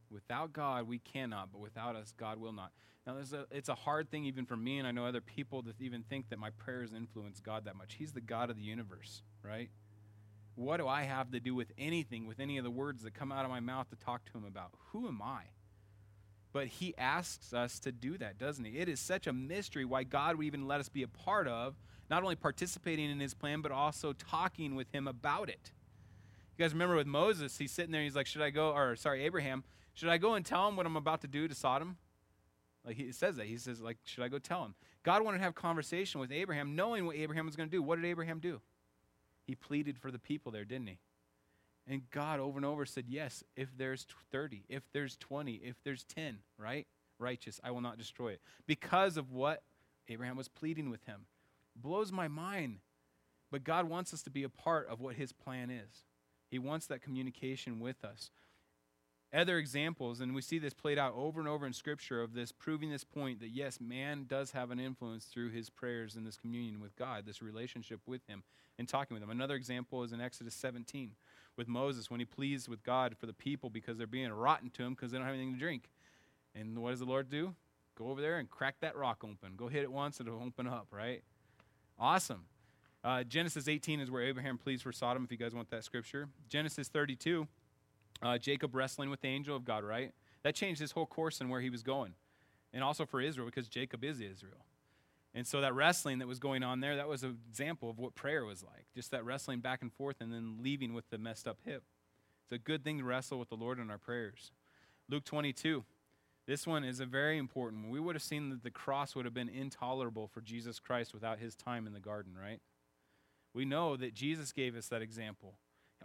Without God, we cannot. But without us, God will not. Now, it's a hard thing even for me, and I know other people that even think that my prayers influence God that much. He's the God of the universe, right? What do I have to do with anything, with any of the words that come out of my mouth to talk to him about? Who am I? But he asks us to do that, doesn't he? It is such a mystery why God would even let us be a part of, not only participating in his plan, but also talking with him about it. You guys remember with Moses, he's sitting there, he's like, Abraham, should I go and tell him what I'm about to do to Sodom? Like he says that. He says, like, should I go tell him? God wanted to have conversation with Abraham, knowing what Abraham was going to do. What did Abraham do? He pleaded for the people there, didn't he? And God over and over said, yes, if there's 30, if there's 20, if there's 10, right? Righteous, I will not destroy it. Because of what Abraham was pleading with him. Blows my mind. But God wants us to be a part of what his plan is. He wants that communication with us. Other examples, and we see this played out over and over in Scripture, of this proving this point that, yes, man does have an influence through his prayers and this communion with God, this relationship with him and talking with him. Another example is in Exodus 17 with Moses when he pleads with God for the people because they're being rotten to him because they don't have anything to drink. And what does the Lord do? Go over there and crack that rock open. Go hit it once and it'll open up, right? Awesome. Genesis 18 is where Abraham pleads for Sodom, if you guys want that Scripture. Genesis 32. Jacob wrestling with the angel of God, right? That changed his whole course and where he was going. And also for Israel, because Jacob is Israel. And so that wrestling that was going on there, that was an example of what prayer was like. Just that wrestling back and forth and then leaving with the messed up hip. It's a good thing to wrestle with the Lord in our prayers. Luke 22. This one is a very important one. We would have seen that the cross would have been intolerable for Jesus Christ without his time in the garden, right? We know that Jesus gave us that example.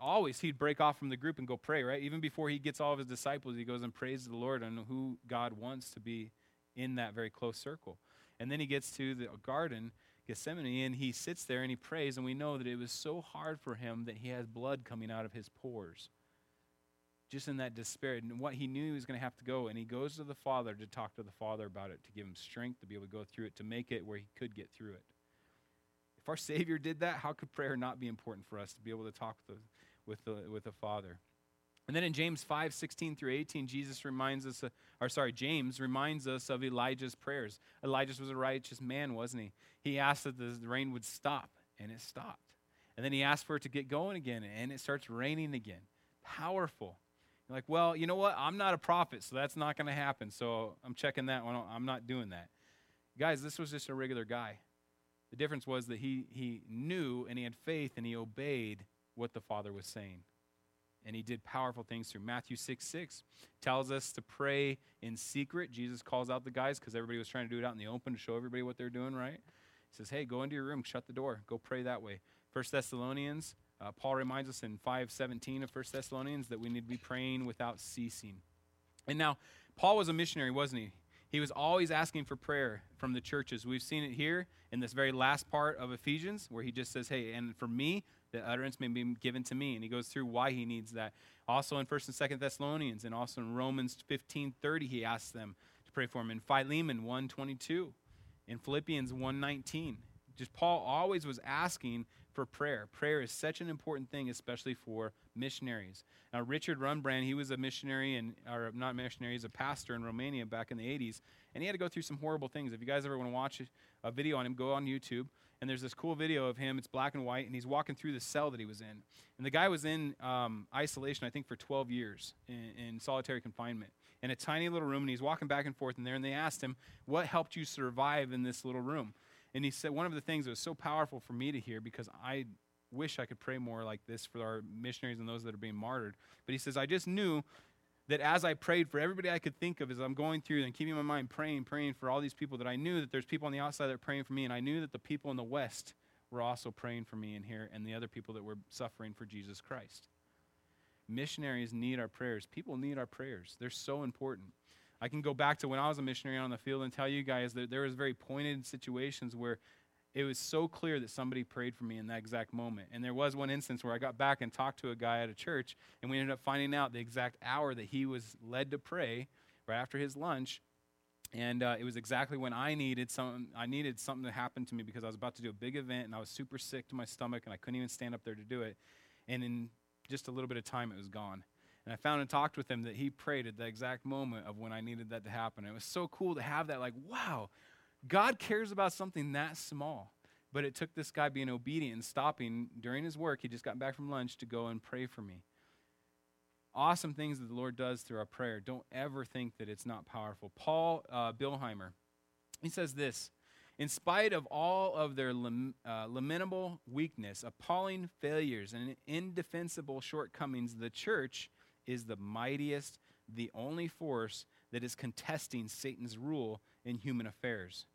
Always, he'd break off from the group and go pray, right? Even before he gets all of his disciples, he goes and prays to the Lord on who God wants to be in that very close circle. And then he gets to the garden, Gethsemane, and he sits there and he prays, and we know that it was so hard for him that he has blood coming out of his pores. Just in that despair, and what he knew he was going to have to go, and he goes to the Father to talk to the Father about it, to give him strength, to be able to go through it, to make it where he could get through it. If our Savior did that, how could prayer not be important for us to be able to talk with the Father? And then in James 5:16 through 18, James reminds us of Elijah's prayers. Elijah was a righteous man, wasn't he? He asked that the rain would stop, and it stopped. And then he asked for it to get going again, and it starts raining again. Powerful. You're like, well, you know what? I'm not a prophet, so that's not going to happen. So I'm checking that one. I'm not doing that. Guys, this was just a regular guy. The difference was that he knew and he had faith and he obeyed what the Father was saying. And he did powerful things through. Matthew 6:6 tells us to pray in secret. Jesus calls out the guys because everybody was trying to do it out in the open to show everybody what they're doing, right? He says, hey, go into your room, shut the door, go pray that way. 1 Thessalonians, Paul reminds us in 5:17 of 1 Thessalonians that we need to be praying without ceasing. And now, Paul was a missionary, wasn't he? He was always asking for prayer from the churches. We've seen it here in this very last part of Ephesians where he just says, hey, and for me, the utterance may be given to me. And he goes through why he needs that. Also in 1 and 2 Thessalonians and also in Romans 15:30, he asks them to pray for him. In Philemon 1:22, in Philippians 1:19, just Paul always was asking for prayer. Prayer is such an important thing, especially for missionaries. Now, Richard Rundbrand, he was a missionary, he's a pastor in Romania back in the 80s, and he had to go through some horrible things. If you guys ever want to watch a video on him, go on YouTube, and there's this cool video of him. It's black and white, and he's walking through the cell that he was in. And the guy was in isolation, I think, for 12 years in solitary confinement in a tiny little room, and he's walking back and forth in there, and they asked him, what helped you survive in this little room? And he said, one of the things that was so powerful for me to hear, because I wish I could pray more like this for our missionaries and those that are being martyred. But he says, I just knew that as I prayed for everybody I could think of, as I'm going through and keeping my mind praying for all these people, that I knew that there's people on the outside that are praying for me. And I knew that the people in the West were also praying for me in here and the other people that were suffering for Jesus Christ. Missionaries need our prayers. People need our prayers. They're so important. I can go back to when I was a missionary on the field and tell you guys that there was very pointed situations where it was so clear that somebody prayed for me in that exact moment. And there was one instance where I got back and talked to a guy at a church, and we ended up finding out the exact hour that he was led to pray right after his lunch. And it was exactly when I needed something to happen to me, because I was about to do a big event, and I was super sick to my stomach, and I couldn't even stand up there to do it. And in just a little bit of time, it was gone. And I found and talked with him that he prayed at the exact moment of when I needed that to happen. It was so cool to have that, like, wow, God cares about something that small. But it took this guy being obedient and stopping during his work. He just got back from lunch to go and pray for me. Awesome things that the Lord does through our prayer. Don't ever think that it's not powerful. Paul Bilheimer, he says this: in spite of all of their lamentable weakness, appalling failures, and indefensible shortcomings, the church is the mightiest, the only force that is contesting Satan's rule in human affairs.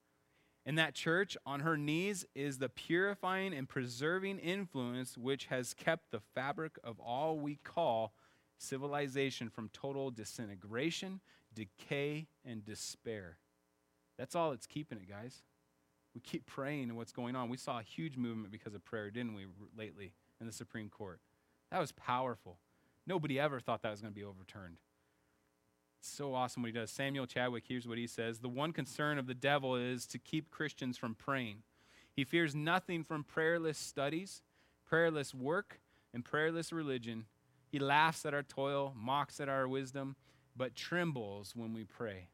And that church on her knees is the purifying and preserving influence which has kept the fabric of all we call civilization from total disintegration, decay, and despair. That's all that's keeping it, guys. We keep praying and what's going on. We saw a huge movement because of prayer, didn't we, lately in the Supreme Court? That was powerful. Nobody ever thought that was going to be overturned. It's so awesome what he does. Samuel Chadwick, here's what he says: the one concern of the devil is to keep Christians from praying. He fears nothing from prayerless studies, prayerless work, and prayerless religion. He laughs at our toil, mocks at our wisdom, but trembles when we pray.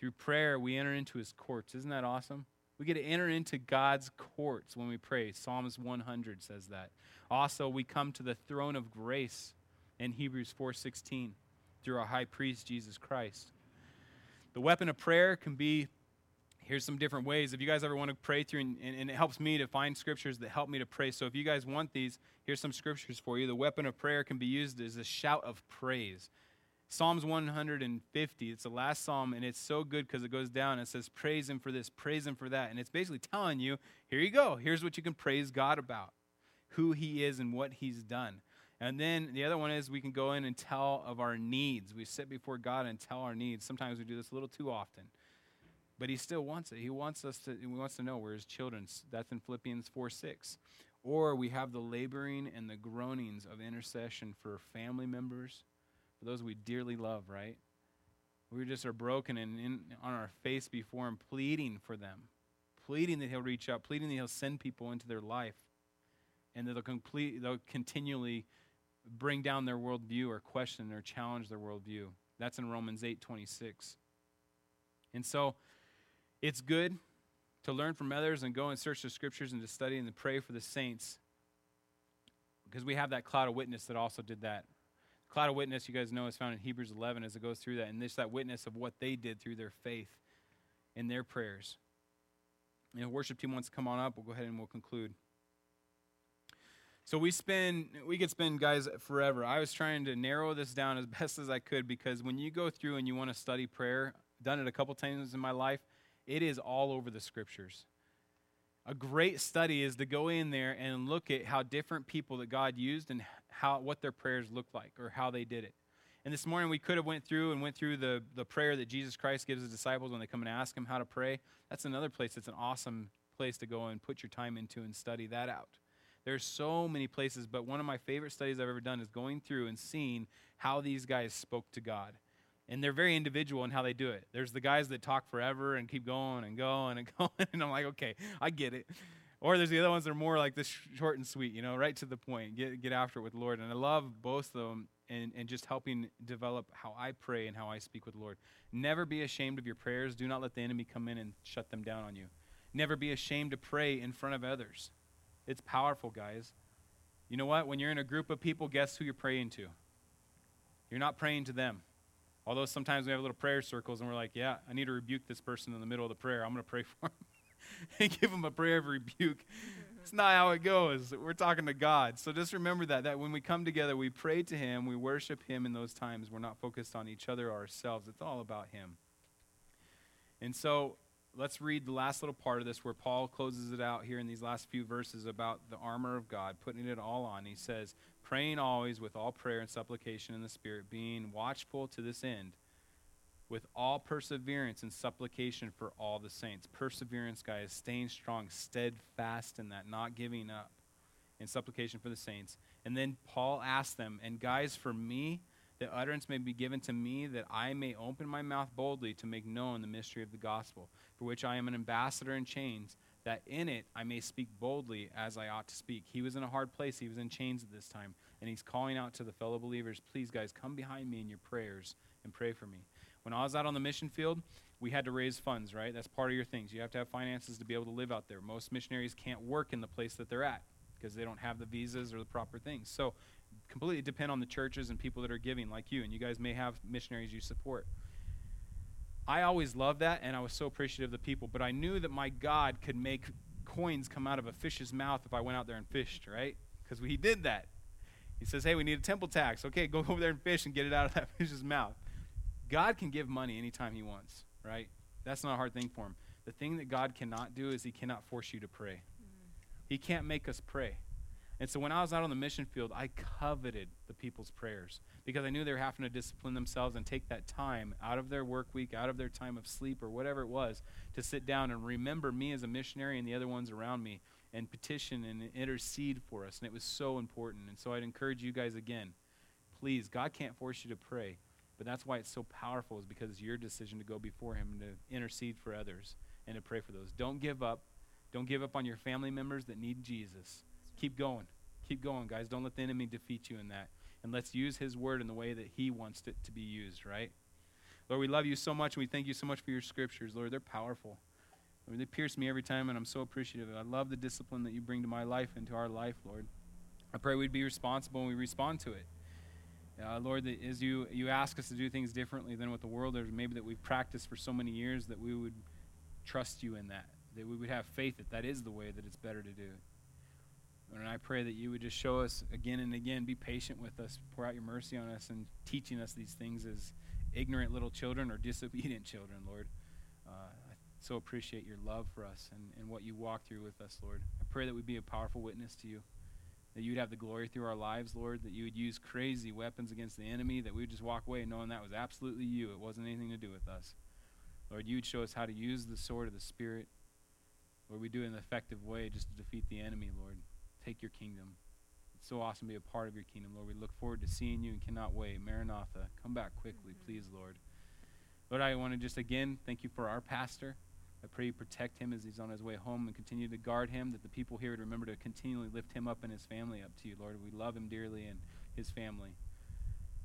Through prayer, we enter into his courts. Isn't that awesome? We get to enter into God's courts when we pray. Psalms 100 says that. Also, we come to the throne of grace in Hebrews 4:16 through our high priest, Jesus Christ. The weapon of prayer can be, here's some different ways. If you guys ever want to pray through, and it helps me to find scriptures that help me to pray. So if you guys want these, here's some scriptures for you. The weapon of prayer can be used as a shout of praise. Psalms 150, it's the last psalm, and it's so good because it goes down and it says, praise him for this, praise him for that. And it's basically telling you, here you go. Here's what you can praise God about, who he is and what he's done. And then the other one is we can go in and tell of our needs. We sit before God and tell our needs. Sometimes we do this a little too often, but he still wants it. He wants to know we're his children. That's in Philippians 4:6. Or we have the laboring and the groanings of intercession for family members, those we dearly love, right? We just are broken and on our face before him, pleading for them, pleading that he'll reach out, pleading that he'll send people into their life, and that they'll continually bring down their worldview or question or challenge their worldview. That's in Romans 8:26. And so it's good to learn from others and go and search the scriptures and to study and to pray for the saints, because we have that cloud of witness that also did that. Cloud of witness, you guys know, is found in Hebrews 11 as it goes through that. And it's that witness of what they did through their faith and their prayers. And if the worship team wants to come on up, we'll go ahead and we'll conclude. So we could spend, guys, forever. I was trying to narrow this down as best as I could, because when you go through and you want to study prayer, I've done it a couple times in my life, it is all over the scriptures. A great study is to go in there and look at how different people that God used and what their prayers looked like or how they did it. And this morning we could have went through the prayer that Jesus Christ gives his disciples when they come and ask him how to pray. That's another place that's an awesome place to go and put your time into and study that out. There's so many places, but one of my favorite studies I've ever done is going through and seeing how these guys spoke to God. And they're very individual in how they do it. There's the guys that talk forever and keep going and going and going. And I'm like, okay, I get it. Or there's the other ones that are more like this short and sweet, you know, right to the point, get after it with the Lord. And I love both of them and just helping develop how I pray and how I speak with the Lord. Never be ashamed of your prayers. Do not let the enemy come in and shut them down on you. Never be ashamed to pray in front of others. It's powerful, guys. You know what? When you're in a group of people, guess who you're praying to? You're not praying to them. Although sometimes we have little prayer circles and we're like, yeah, I need to rebuke this person in the middle of the prayer. I'm going to pray for him. And give him a prayer of rebuke. It's not how it goes. We're talking to God. So just remember that when we come together, we pray to him, we worship him in those times. We're not focused on each other or ourselves. It's all about him. And so let's read the last little part of this where Paul closes it out here in these last few verses about the armor of God, putting it all on. He says, praying always with all prayer and supplication in the Spirit, being watchful to this end, with all perseverance and supplication for all the saints. Perseverance, guys, staying strong, steadfast in that, not giving up, and supplication for the saints. And then Paul asked them, and guys, for me, that utterance may be given to me, that I may open my mouth boldly to make known the mystery of the gospel, for which I am an ambassador in chains, that in it I may speak boldly as I ought to speak. He was in a hard place. He was in chains at this time. And he's calling out to the fellow believers, please, guys, come behind me in your prayers and pray for me. When I was out on the mission field, we had to raise funds, right? That's part of your things. You have to have finances to be able to live out there. Most missionaries can't work in the place that they're at because they don't have the visas or the proper things. So completely depend on the churches and people that are giving like you, and you guys may have missionaries you support. I always loved that, and I was so appreciative of the people, but I knew that my God could make coins come out of a fish's mouth if I went out there and fished, right? Because he did that. He says, hey, we need a temple tax. Okay, go over there and fish and get it out of that fish's mouth. God can give money anytime he wants, right? That's not a hard thing for him. The thing that God cannot do is he cannot force you to pray. Mm-hmm. He can't make us pray. And so when I was out on the mission field, I coveted the people's prayers because I knew they were having to discipline themselves and take that time out of their work week, out of their time of sleep or whatever it was, to sit down and remember me as a missionary and the other ones around me and petition and intercede for us. And it was so important. And so I'd encourage you guys again, please, God can't force you to pray. But that's why it's so powerful, is because it's your decision to go before him and to intercede for others and to pray for those. Don't give up. Don't give up on your family members that need Jesus. Keep going. Keep going, guys. Don't let the enemy defeat you in that. And let's use his word in the way that he wants it to be used, right? Lord, we love you so much, and we thank you so much for your scriptures, Lord. They're powerful. Lord, they pierce me every time, and I'm so appreciative. I love the discipline that you bring to my life and to our life, Lord. I pray we'd be responsible and we respond to it. Lord, that as you ask us to do things differently than what the world is, maybe that we've practiced for so many years, that we would trust you in that we would have faith that is the way that it's better to do. And I pray that you would just show us again and again, be patient with us, pour out your mercy on us, and teaching us these things as ignorant little children or disobedient children, Lord. I so appreciate your love for us and what you walk through with us, Lord. I pray that we'd be a powerful witness to you, that you'd have the glory through our lives, Lord, that you would use crazy weapons against the enemy, that we would just walk away knowing that was absolutely you. It wasn't anything to do with us. Lord, you'd show us how to use the sword of the Spirit, Lord, we do it in an effective way just to defeat the enemy, Lord. Take your kingdom. It's so awesome to be a part of your kingdom, Lord. We look forward to seeing you and cannot wait. Maranatha, come back quickly, please, Lord. Lord, I want to just again thank you for our pastor. I pray you protect him as he's on his way home and continue to guard him, that the people here would remember to continually lift him up and his family up to you, Lord. We love him dearly and his family.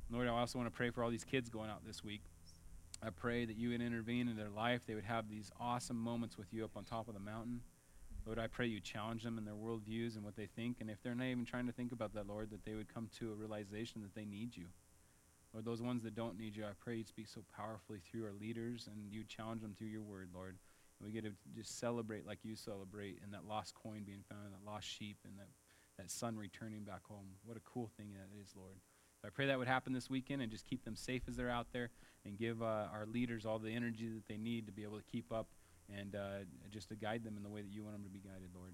Lord, I also want to pray for all these kids going out this week. I pray that you would intervene in their life. They would have these awesome moments with you up on top of the mountain. Lord, I pray you challenge them in their worldviews and what they think. And if they're not even trying to think about that, Lord, that they would come to a realization that they need you. Lord, those ones that don't need you, I pray you'd speak so powerfully through our leaders and you challenge them through your word, Lord. We get to just celebrate like you celebrate, and that lost coin being found, and that lost sheep, and that son returning back home. What a cool thing that is, Lord. So I pray that would happen this weekend, and just keep them safe as they're out there, and give our leaders all the energy that they need to be able to keep up, and just to guide them in the way that you want them to be guided, Lord.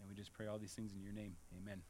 And we just pray all these things in your name. Amen.